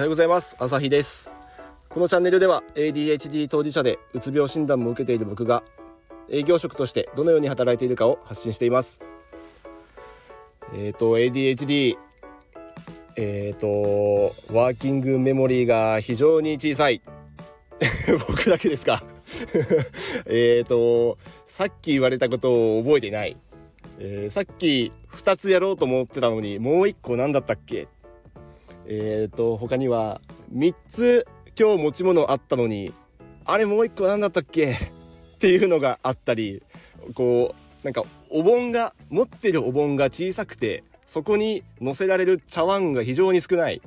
おはようございます。朝日です。このチャンネルでは ADHD 当事者でうつ病診断も受けている僕が営業職としてどのように働いているかを発信しています。ADHD、ワーキングメモリーが非常に小さい僕だけですかさっき言われたことを覚えていない。さっき2つやろうと思ってたのにもう1個何だったっけ。他には3つ今日持ち物あったのにあれもう1個何だったっけっていうのがあったり、こうなんかお盆が持ってるお盆が小さくてそこに乗せられる茶碗が非常に少ない、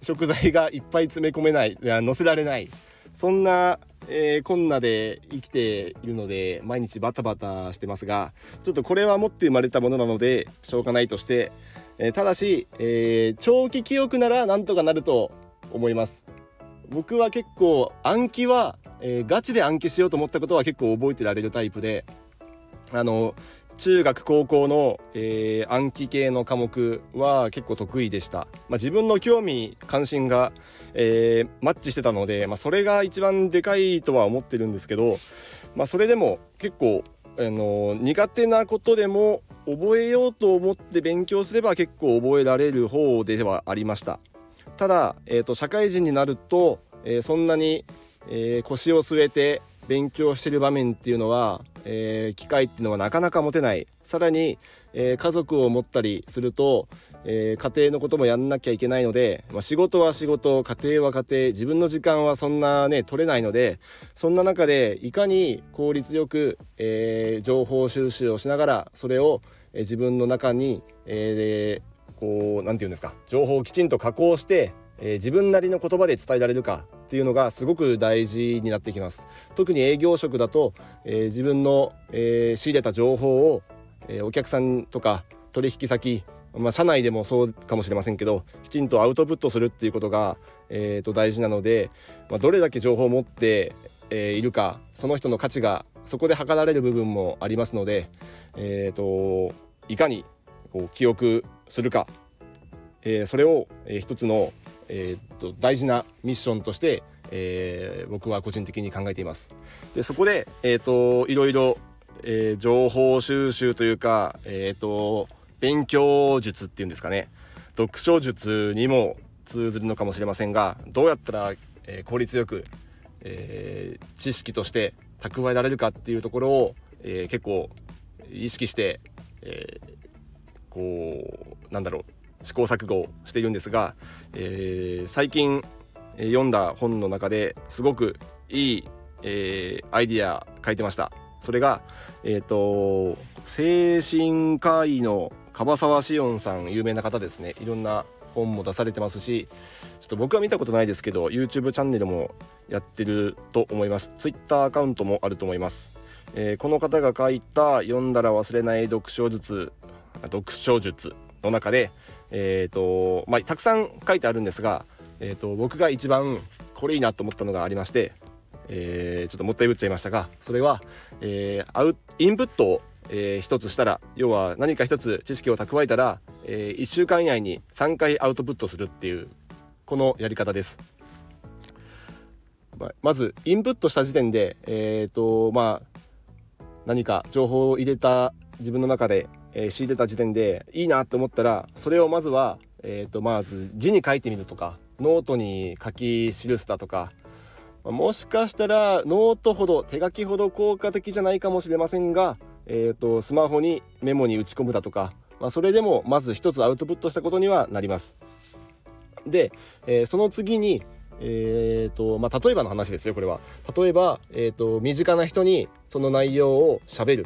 食材がいっぱい詰め込めない、乗せられない、そんなこんなで生きているので毎日バタバタしてますが、ちょっとこれは持って生まれたものなのでしょうがないとして、ただし、長期記憶ならなんとかなると思います。僕は結構暗記は、ガチで暗記しようと思ったことは結構覚えてられるタイプで、中学高校の、暗記系の科目は結構得意でした。自分の興味関心が、マッチしてたので、それが一番でかいとは思ってるんですけど、それでも結構、苦手なことでも覚えようと思って勉強すれば結構覚えられる方ではありました。ただ、社会人になると、そんなに、腰を据えて勉強してる場面っていうのは、機会っていうのはなかなか持てない。さらに、家族を持ったりすると、家庭のこともやんなきゃいけないので、仕事は仕事、家庭は家庭、自分の時間はそんなね取れないので、そんな中でいかに効率よく、情報収集をしながらそれを、自分の中に、こうなんていうんですか、情報をきちんと加工して自分なりの言葉で伝えられるかっていうのがすごく大事になってきます。特に営業職だと、自分の、仕入れた情報を、お客さんとか取引先、社内でもそうかもしれませんけど、きちんとアウトプットするっていうことが、大事なので、どれだけ情報を持って、いるか、その人の価値がそこで測られる部分もありますので、いかにこう記憶するか、それを、一つの大事なミッションとして、僕は個人的に考えています。でそこで、いろいろ、情報収集というか、勉強術っていうんですかね、読書術にも通ずるのかもしれませんが、どうやったら、効率よく、知識として蓄えられるかっていうところを、結構意識して、こうなんだろう、試行錯誤しているんですが、最近読んだ本の中ですごくいい、アイディア書いてました。それが、精神科医の樺沢紫音さん、有名な方ですね。いろんな本も出されてますし、ちょっと僕は見たことないですけど YouTube チャンネルもやってると思います。 Twitter アカウントもあると思います。この方が書いた読んだら忘れない読書術の中で、たくさん書いてあるんですが、僕が一番これいいなと思ったのがありまして、ちょっともったいぶっちゃいましたが、それは、インプットを、一つしたら、要は何か一つ知識を蓄えたら、1週間以内に3回アウトプットするっていうこのやり方です。まずインプットした時点で、何か情報を入れた自分の中で仕入れた時点でいいなと思ったら、それをまずは、まず字に書いてみるとか、ノートに書き記すだとか、もしかしたらノートほど手書きほど効果的じゃないかもしれませんが、スマホにメモに打ち込むだとか、それでもまず一つアウトプットしたことにはなります。で、その次に、例えばの話ですよ。これは例えば、身近な人にその内容を喋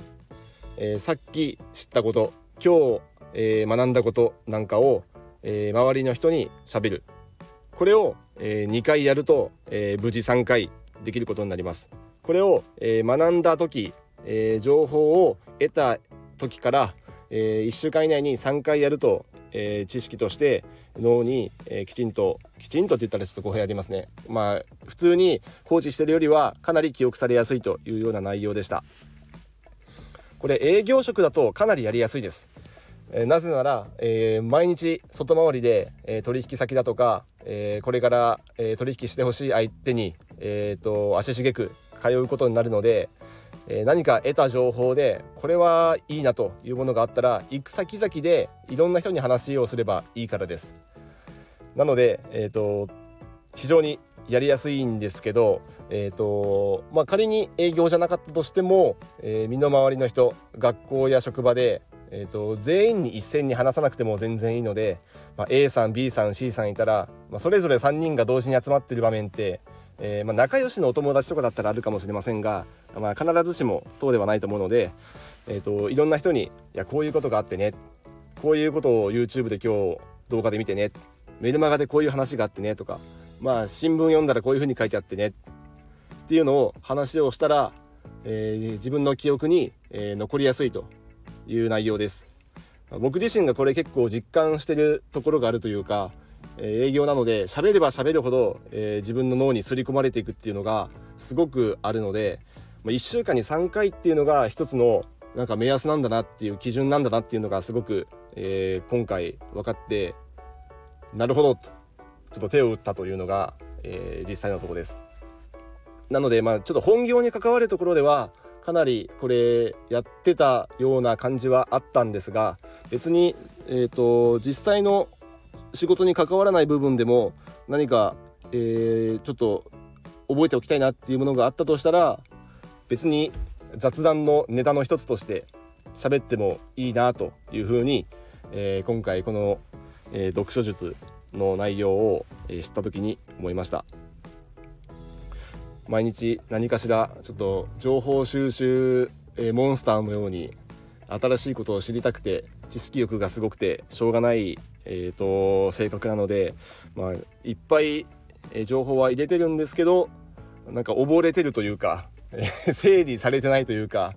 る、さっき知ったこと、今日、学んだことなんかを、周りの人に喋る。これを、2回やると、無事3回できることになります。これを、学んだ時、情報を得た時から、1週間以内に3回やると、知識として脳に、きちんとって言ったらちょっと語弊ありますね。普通に放置してるよりはかなり記憶されやすいというような内容でした。これ営業職だとかなりやりやすいです。なぜなら、毎日外回りで、取引先だとか、これから、取引してほしい相手に、足しげく通うことになるので、何か得た情報でこれはいいなというものがあったら、行く先々でいろんな人に話をすればいいからです。なので、非常にやりやすいんですけど、仮に営業じゃなかったとしても、身の回りの人、学校や職場で、全員に一斉に話さなくても全然いいので、A さん B さん C さんいたら、それぞれ3人が同時に集まっている場面って、仲良しのお友達とかだったらあるかもしれませんが、必ずしもそうではないと思うので、いろんな人に、いやこういうことがあってね、こういうことを YouTube で今日動画で見てね、メルマガでこういう話があってねとか、新聞読んだらこういうふうに書いてあってねっていうのを話をしたら、自分の記憶に、残りやすいという内容です。僕自身がこれ結構実感してるところがあるというか、営業なので喋れば喋るほど、自分の脳に刷り込まれていくっていうのがすごくあるので、1週間に3回っていうのが一つのなんか目安なんだなっていう、基準なんだなっていうのがすごく、今回分かって、なるほどとちょっと手を打ったというのが、実際のところです。なので、ちょっと本業に関わるところではかなりこれやってたような感じはあったんですが、別に、実際の仕事に関わらない部分でも何か、ちょっと覚えておきたいなっていうものがあったとしたら、別に雑談のネタの一つとして喋ってもいいなというふうに、今回この、読書術の内容を知った時に思いました。毎日何かしらちょっと情報収集モンスターのように新しいことを知りたくて、知識欲がすごくてしょうがない、性格なので、いっぱい情報は入れてるんですけど、なんか溺れてるというか整理されてないというか、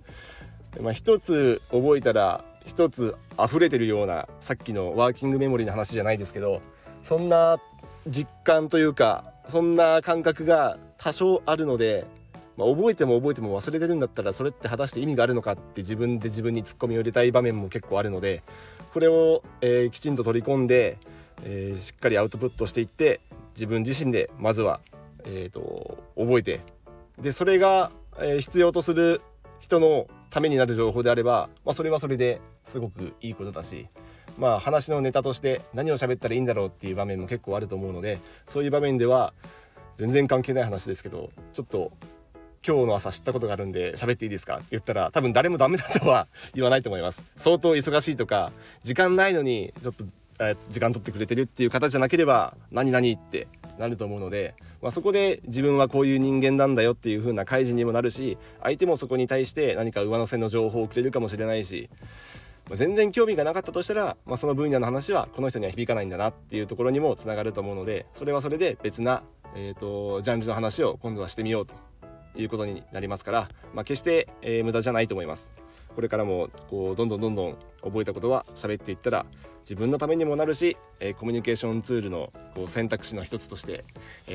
一つ覚えたら一つ溢れてるような、さっきのワーキングメモリーの話じゃないですけど、そんな実感というか、そんな感覚が多少あるので、覚えても覚えても忘れてるんだったら、それって果たして意味があるのかって自分で自分にツッコミを入れたい場面も結構あるので、これを、きちんと取り込んで、しっかりアウトプットしていって、自分自身でまずは、覚えて、でそれが、必要とする人のためになる情報であれば、それはそれですごくいいことだし、話のネタとして何を喋ったらいいんだろうっていう場面も結構あると思うので、そういう場面では全然関係ない話ですけど、ちょっと今日の朝知ったことがあるんで喋っていいですかって言ったら、多分誰もダメだとは言わないと思います。相当忙しいとか時間ないのにちょっと時間取ってくれてるっていう方じゃなければ、何々ってなると思うので、そこで自分はこういう人間なんだよっていう風な開示にもなるし、相手もそこに対して何か上乗せの情報をくれるかもしれないし、全然興味がなかったとしたら、その分野の話はこの人には響かないんだなっていうところにもつながると思うので、それはそれで別な、ジャンルの話を今度はしてみようということになりますから、決して、無駄じゃないと思います。これからもこうどんどん覚えたことは喋っていったら自分のためにもなるし、コミュニケーションツールのこう選択肢の一つとして、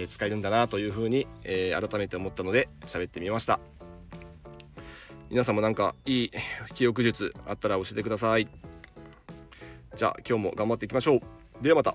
使えるんだなというふうに、改めて思ったので喋ってみました。皆さんもなんかいい記憶術あったら教えてください。じゃあ今日も頑張っていきましょう。ではまた。